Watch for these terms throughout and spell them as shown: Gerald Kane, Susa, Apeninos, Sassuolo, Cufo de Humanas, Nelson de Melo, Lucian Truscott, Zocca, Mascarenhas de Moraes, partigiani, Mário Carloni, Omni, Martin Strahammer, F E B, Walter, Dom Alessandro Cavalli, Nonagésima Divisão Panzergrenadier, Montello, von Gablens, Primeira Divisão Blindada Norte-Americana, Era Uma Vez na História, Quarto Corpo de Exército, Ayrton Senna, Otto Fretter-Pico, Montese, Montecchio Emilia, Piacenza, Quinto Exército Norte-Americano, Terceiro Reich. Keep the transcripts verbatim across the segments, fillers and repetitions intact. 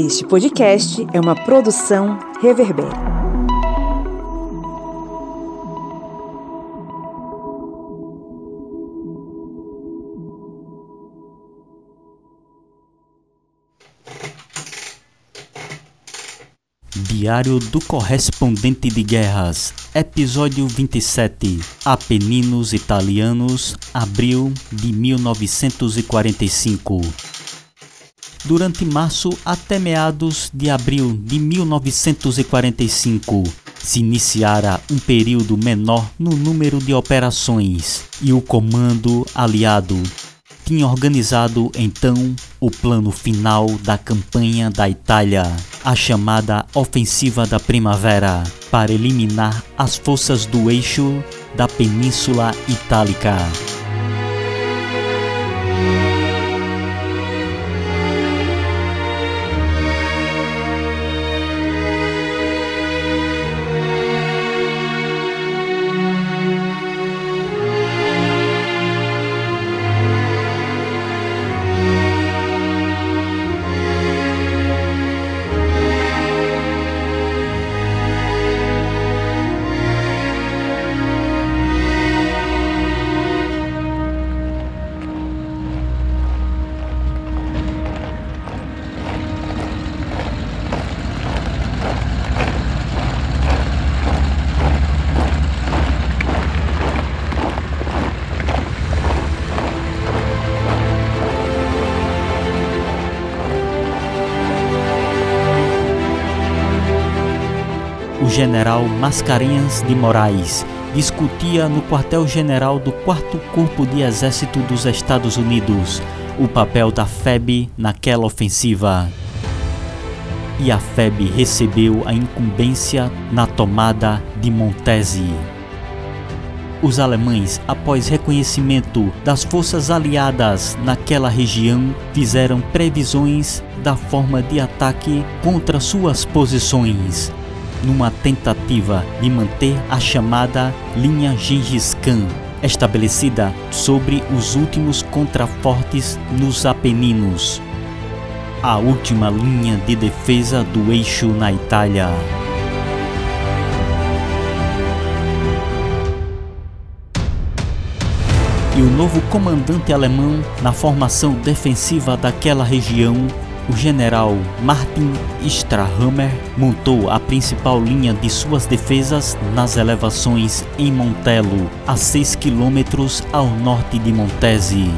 Este podcast é uma produção Reverber. Diário do Correspondente de Guerras, episódio vinte e sete, Apeninos Italianos, abril de mil novecentos e quarenta e cinco. Durante março até meados de abril de mil novecentos e quarenta e cinco, se iniciara um período menor no número de operações e o comando aliado tinha organizado então o plano final da campanha da Itália, a chamada Ofensiva da Primavera, para eliminar as forças do eixo da Península Itálica. O general Mascarenhas de Moraes discutia no quartel-general do Quarto Corpo de Exército dos Estados Unidos o papel da F E B naquela ofensiva. E a F E B recebeu a incumbência na tomada de Montese. Os alemães, após reconhecimento das forças aliadas naquela região, fizeram previsões da forma de ataque contra suas posições, numa tentativa de manter a chamada Linha Gengis Khan, estabelecida sobre os últimos contrafortes nos Apeninos, a última linha de defesa do eixo na Itália. E o novo comandante alemão na formação defensiva daquela região, o general Martin Strahammer, montou a principal linha de suas defesas nas elevações em Montello, a seis quilômetros ao norte de Montese.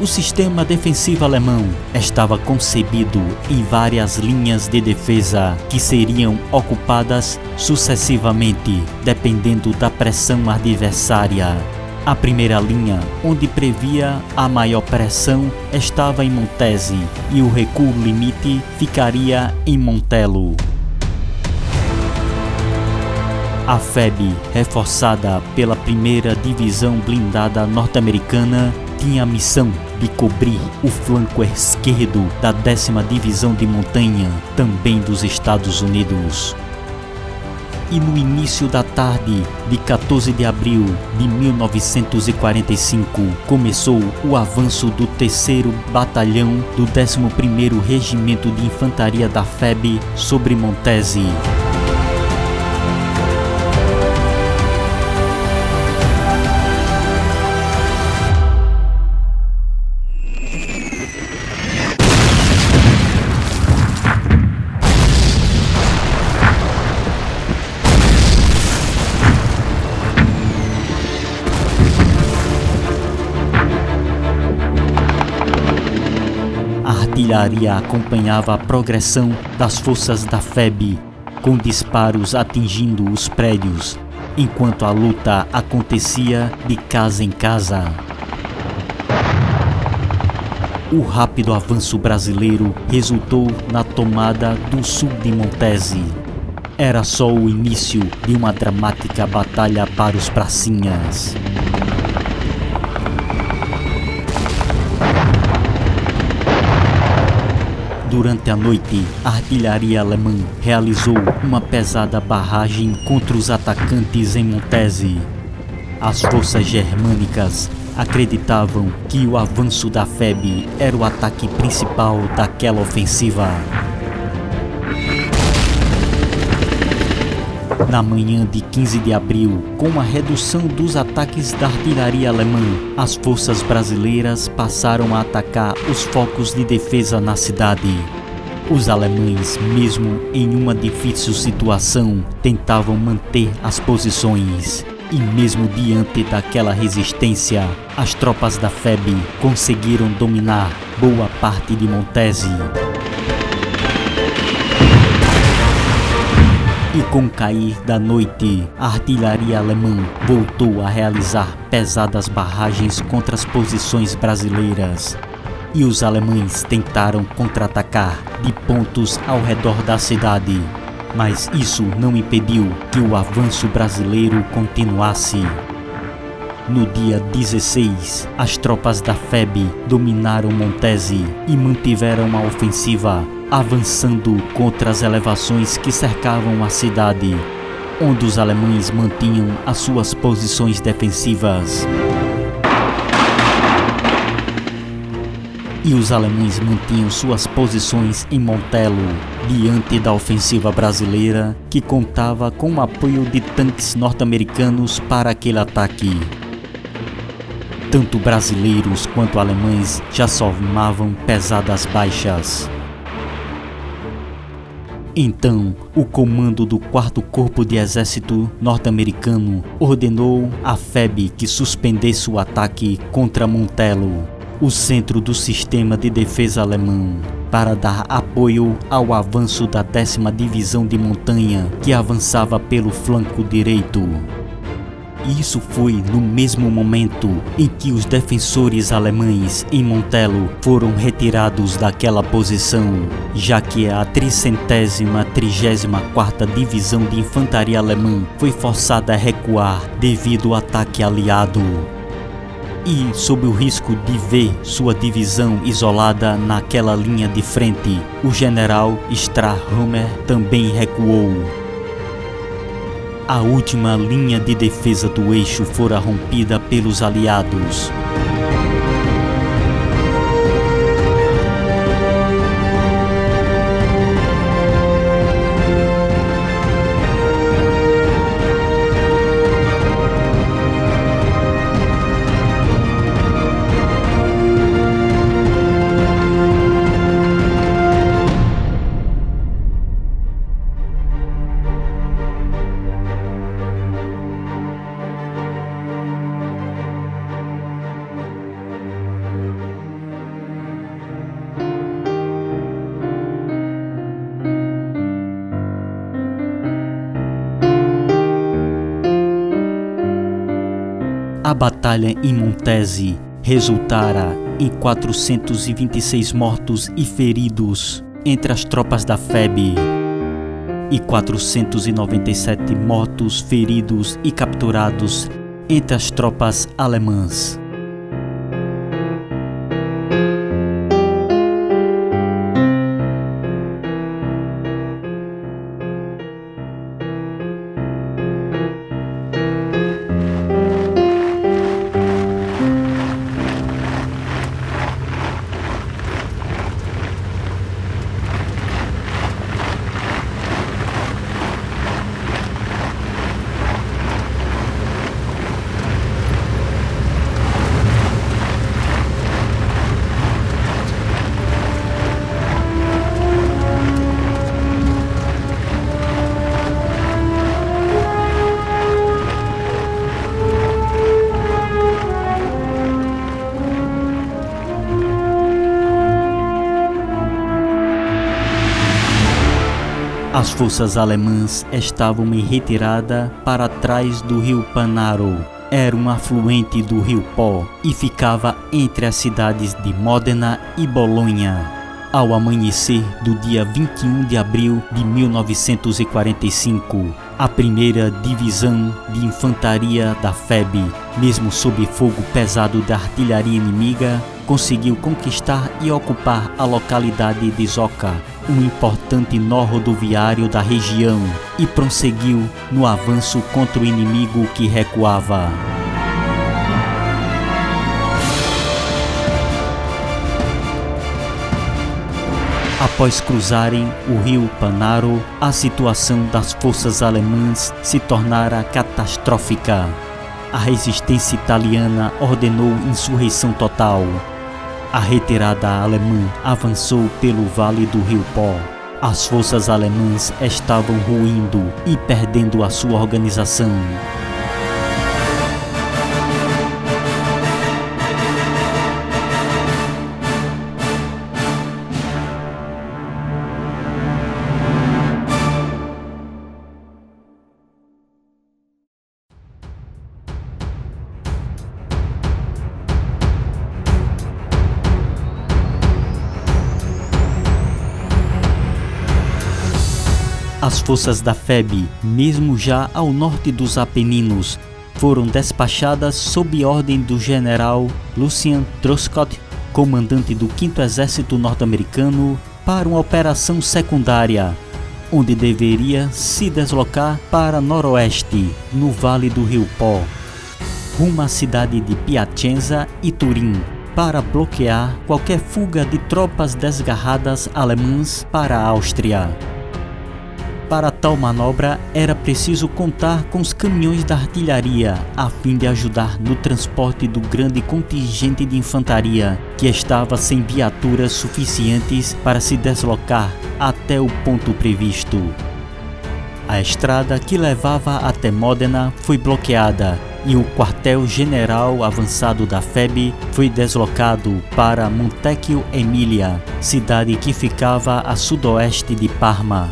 O sistema defensivo alemão estava concebido em várias linhas de defesa que seriam ocupadas sucessivamente, dependendo da pressão adversária. A primeira linha, onde previa a maior pressão, estava em Montese e o recuo limite ficaria em Montello. A F E B, reforçada pela Primeira Divisão Blindada Norte-Americana, tinha a missão de cobrir o flanco esquerdo da Décima Divisão de Montanha, também dos Estados Unidos. E no início da tarde de quatorze de abril de mil novecentos e quarenta e cinco, começou o avanço do terceiro Batalhão do décimo primeiro Regimento de Infantaria da F E B sobre Montese. A artilharia acompanhava a progressão das forças da F E B, com disparos atingindo os prédios, enquanto a luta acontecia de casa em casa. O rápido avanço brasileiro resultou na tomada do sul de Montese. Era só o início de uma dramática batalha para os pracinhas. Durante a noite, a artilharia alemã realizou uma pesada barragem contra os atacantes em Montese. As forças germânicas acreditavam que o avanço da F E B era o ataque principal daquela ofensiva. Na manhã de quinze de abril, com a redução dos ataques da artilharia alemã, as forças brasileiras passaram a atacar os focos de defesa na cidade. Os alemães, mesmo em uma difícil situação, tentavam manter as posições. E mesmo diante daquela resistência, as tropas da F E B conseguiram dominar boa parte de Montese. E com o cair da noite, a artilharia alemã voltou a realizar pesadas barragens contra as posições brasileiras. E os alemães tentaram contra-atacar de pontos ao redor da cidade. Mas isso não impediu que o avanço brasileiro continuasse. No dia dezesseis, as tropas da F E B dominaram Montese e mantiveram a ofensiva, avançando contra as elevações que cercavam a cidade, onde os alemães mantinham as suas posições defensivas. E os alemães mantinham suas posições em Montello, diante da ofensiva brasileira, que contava com o apoio de tanques norte-americanos para aquele ataque. Tanto brasileiros quanto alemães já somavam pesadas baixas. Então, o comando do Quarto Corpo de Exército norte-americano ordenou à F E B que suspendesse o ataque contra Montello, o centro do sistema de defesa alemão, para dar apoio ao avanço da Décima Divisão de Montanha, que avançava pelo flanco direito. Isso foi no mesmo momento em que os defensores alemães em Montello foram retirados daquela posição, já que a tricentésima trigésima quarta Divisão de Infantaria Alemã foi forçada a recuar devido ao ataque aliado. E, sob o risco de ver sua divisão isolada naquela linha de frente, o general Strahammer também recuou. A última linha de defesa do eixo fora rompida pelos aliados. A batalha em Montese resultara em quatrocentos e vinte e seis mortos e feridos entre as tropas da F E B e quatrocentos e noventa e sete mortos, feridos e capturados entre as tropas alemãs. As forças alemãs estavam em retirada para trás do rio Panaro, era um afluente do rio Po e ficava entre as cidades de Modena e Bolonha. Ao amanhecer do dia vinte e um de abril de mil novecentos e quarenta e cinco, a Primeira Divisão de Infantaria da F E B, mesmo sob fogo pesado da artilharia inimiga, conseguiu conquistar e ocupar a localidade de Zocca, um importante nó rodoviário da região, e prosseguiu no avanço contra o inimigo que recuava. Após cruzarem o rio Panaro, a situação das forças alemãs se tornara catastrófica. A resistência italiana ordenou insurreição total. A retirada alemã avançou pelo vale do rio Po. As forças alemãs estavam ruindo e perdendo a sua organização. As forças da F E B, mesmo já ao norte dos Apeninos, foram despachadas sob ordem do general Lucian Truscott, comandante do Quinto Exército Norte-Americano, para uma operação secundária, onde deveria se deslocar para noroeste, no vale do rio Po, rumo à cidade de Piacenza e Turim, para bloquear qualquer fuga de tropas desgarradas alemãs para a Áustria. Para tal manobra, era preciso contar com os caminhões da artilharia, a fim de ajudar no transporte do grande contingente de infantaria, que estava sem viaturas suficientes para se deslocar até o ponto previsto. A estrada que levava até Módena foi bloqueada e o quartel-general avançado da F E B foi deslocado para Montecchio Emilia, cidade que ficava a sudoeste de Parma.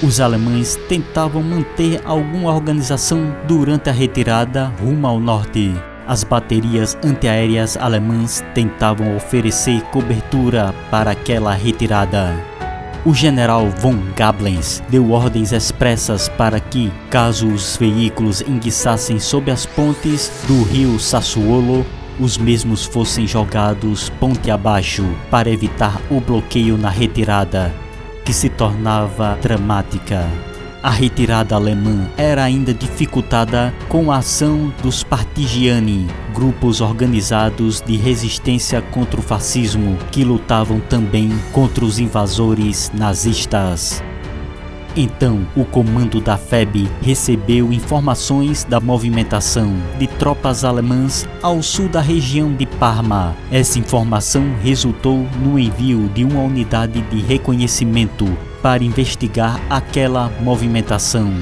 Os alemães tentavam manter alguma organização durante a retirada rumo ao norte. As baterias antiaéreas alemãs tentavam oferecer cobertura para aquela retirada. O general von Gablens deu ordens expressas para que, caso os veículos enguiçassem sob as pontes do rio Sassuolo, os mesmos fossem jogados ponte abaixo para evitar o bloqueio na retirada, que se tornava dramática. A retirada alemã era ainda dificultada com a ação dos partigiani, grupos organizados de resistência contra o fascismo, que lutavam também contra os invasores nazistas. Então, o comando da F E B recebeu informações da movimentação de tropas alemãs ao sul da região de Parma. Essa informação resultou no envio de uma unidade de reconhecimento para investigar aquela movimentação.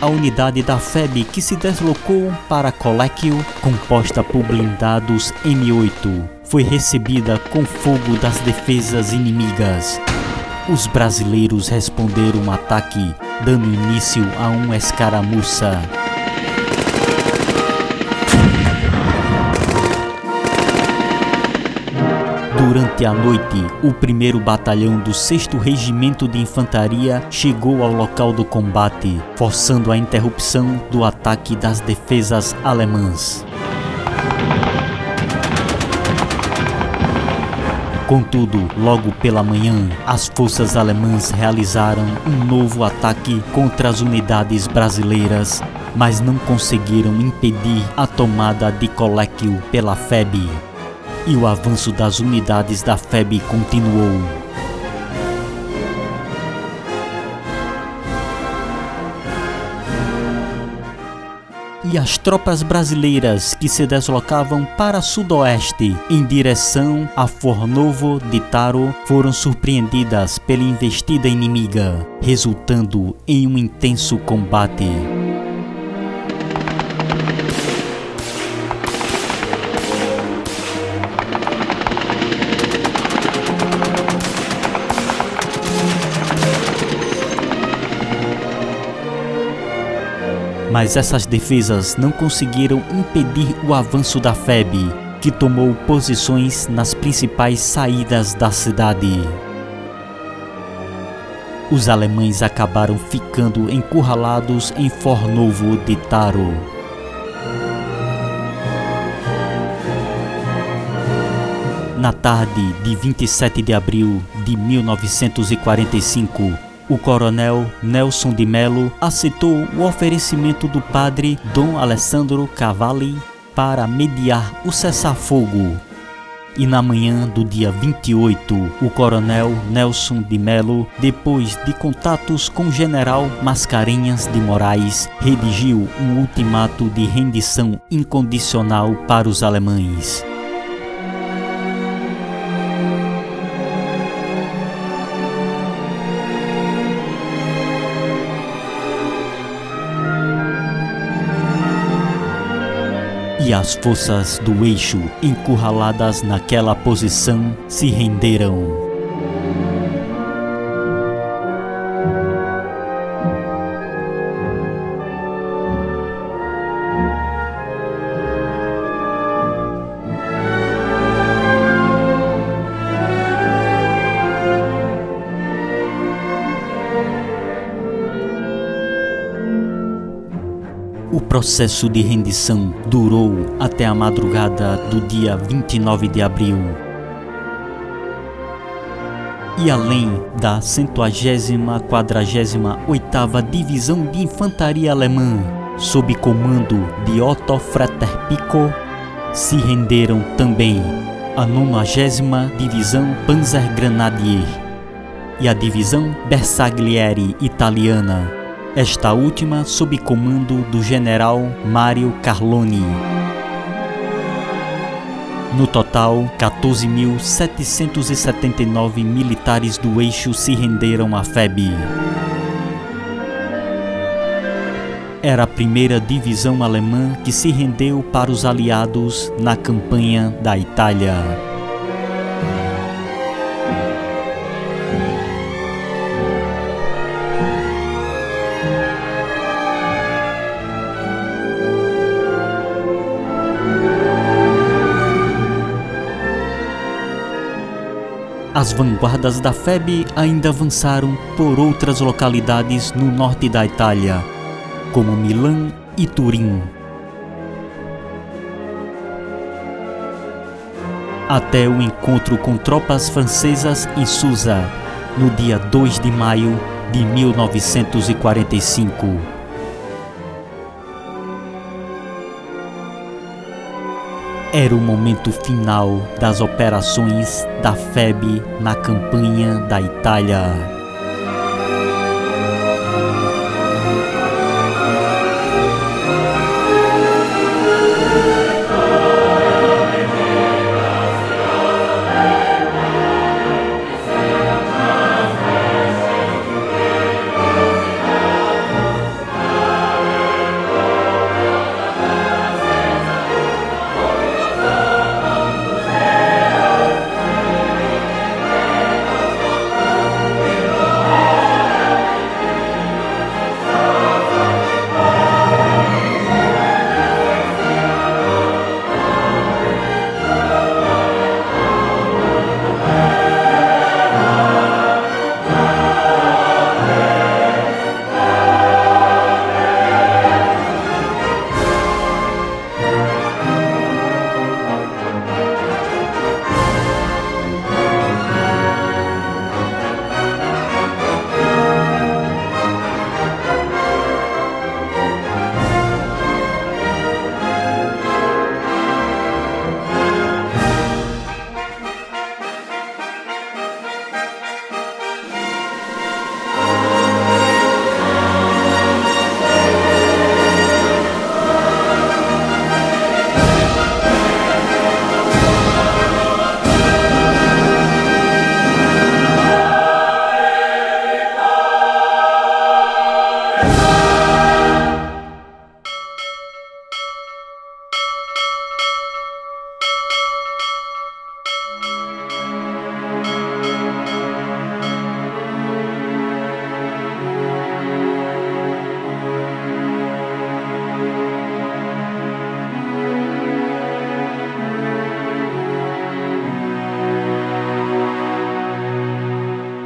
A unidade da F E B que se deslocou para Colequio, composta por blindados M oito, foi recebida com fogo das defesas inimigas. Os brasileiros responderam um ataque, dando início a uma escaramuça. Durante a noite, o primeiro batalhão do sexto Regimento de Infantaria chegou ao local do combate, forçando a interrupção do ataque das defesas alemãs. Contudo, logo pela manhã, as forças alemãs realizaram um novo ataque contra as unidades brasileiras, mas não conseguiram impedir a tomada de Colequio pela F E B. E o avanço das unidades da F E B continuou. E as tropas brasileiras que se deslocavam para sudoeste em direção a Fornovo de Taro foram surpreendidas pela investida inimiga, resultando em um intenso combate. Mas essas defesas não conseguiram impedir o avanço da F E B que tomou posições nas principais saídas da cidade. Os alemães acabaram ficando encurralados em Fornovo de Taro. Na tarde de vinte e sete de abril de mil novecentos e quarenta e cinco, o coronel Nelson de Melo aceitou o oferecimento do padre Dom Alessandro Cavalli para mediar o cessar-fogo. E na manhã do dia vinte e oito, o coronel Nelson de Melo, depois de contatos com o general Mascarenhas de Moraes, redigiu um ultimato de rendição incondicional para os alemães. E as forças do eixo, encurraladas naquela posição, se renderam. O processo de rendição durou até a madrugada do dia vinte e nove de abril. E além da centésima quadragésima oitava Divisão de Infantaria Alemã, sob comando de Otto Fretter-Pico, se renderam também a nonagésima Divisão Panzergrenadier e a Divisão Bersaglieri Italiana, esta última sob comando do general Mário Carloni. No total, quatorze mil setecentos e setenta e nove militares do eixo se renderam à F E B. Era a primeira divisão alemã que se rendeu para os aliados na campanha da Itália. As vanguardas da F E B ainda avançaram por outras localidades no norte da Itália, como Milão e Turim. Até o encontro com tropas francesas em Susa, no dia dois de maio de mil novecentos e quarenta e cinco. Era o momento final das operações da F E B na campanha da Itália.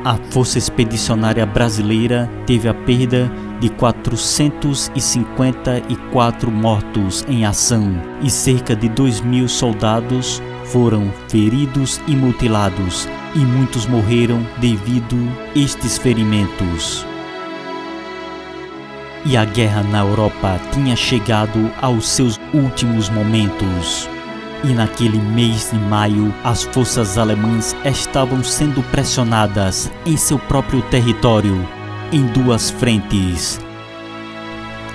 a Força Expedicionária Brasileira teve a perda de quatrocentos e cinquenta e quatro mortos em ação e cerca de dois mil soldados foram feridos e mutilados, e muitos morreram devido a estes ferimentos. E a guerra na Europa tinha chegado aos seus últimos momentos. E naquele mês de maio, as forças alemãs estavam sendo pressionadas em seu próprio território, em duas frentes.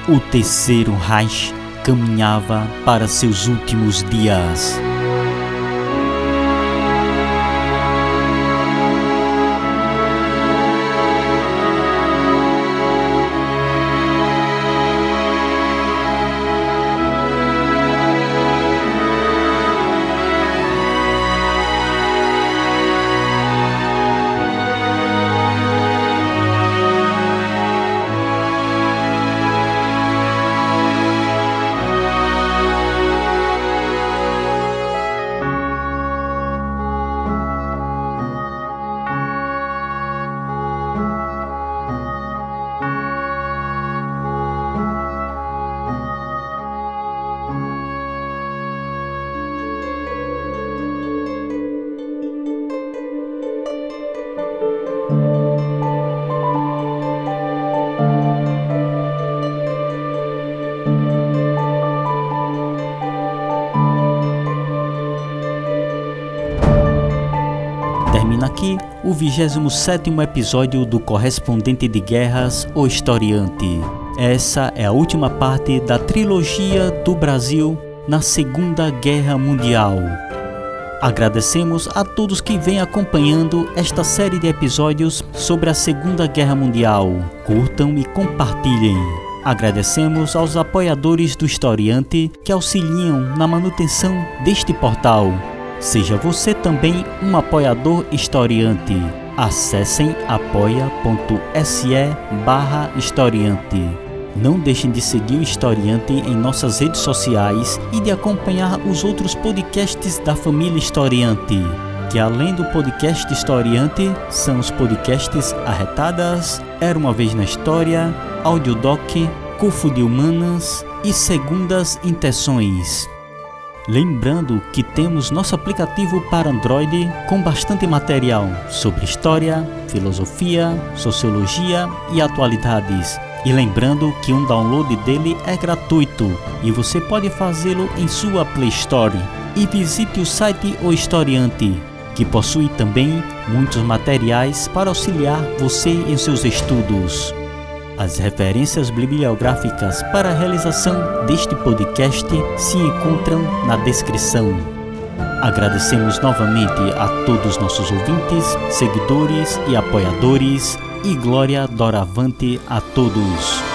O Terceiro Reich caminhava para seus últimos dias. Aqui o vigésimo sétimo episódio do Correspondente de Guerras, O Historiante. Essa é a última parte da trilogia do Brasil na Segunda Guerra Mundial. Agradecemos a todos que vêm acompanhando esta série de episódios sobre a Segunda Guerra Mundial. Curtam e compartilhem. Agradecemos aos apoiadores do Historiante que auxiliam na manutenção deste portal. Seja você também um apoiador historiante. Acessem apoia.se barra historiante. Não deixem de seguir o Historiante em nossas redes sociais e de acompanhar os outros podcasts da família Historiante, que além do podcast Historiante, são os podcasts Arretadas, Era Uma Vez na História, Audiodoc, Cufo de Humanas e Segundas Intenções. Lembrando que temos nosso aplicativo para Android com bastante material sobre história, filosofia, sociologia e atualidades. E lembrando que um download dele é gratuito e você pode fazê-lo em sua Play Store. E visite o site O Historiante, que possui também muitos materiais para auxiliar você em seus estudos. As referências bibliográficas para a realização deste podcast se encontram na descrição. Agradecemos novamente a todos nossos ouvintes, seguidores e apoiadores, e glória doravante a todos.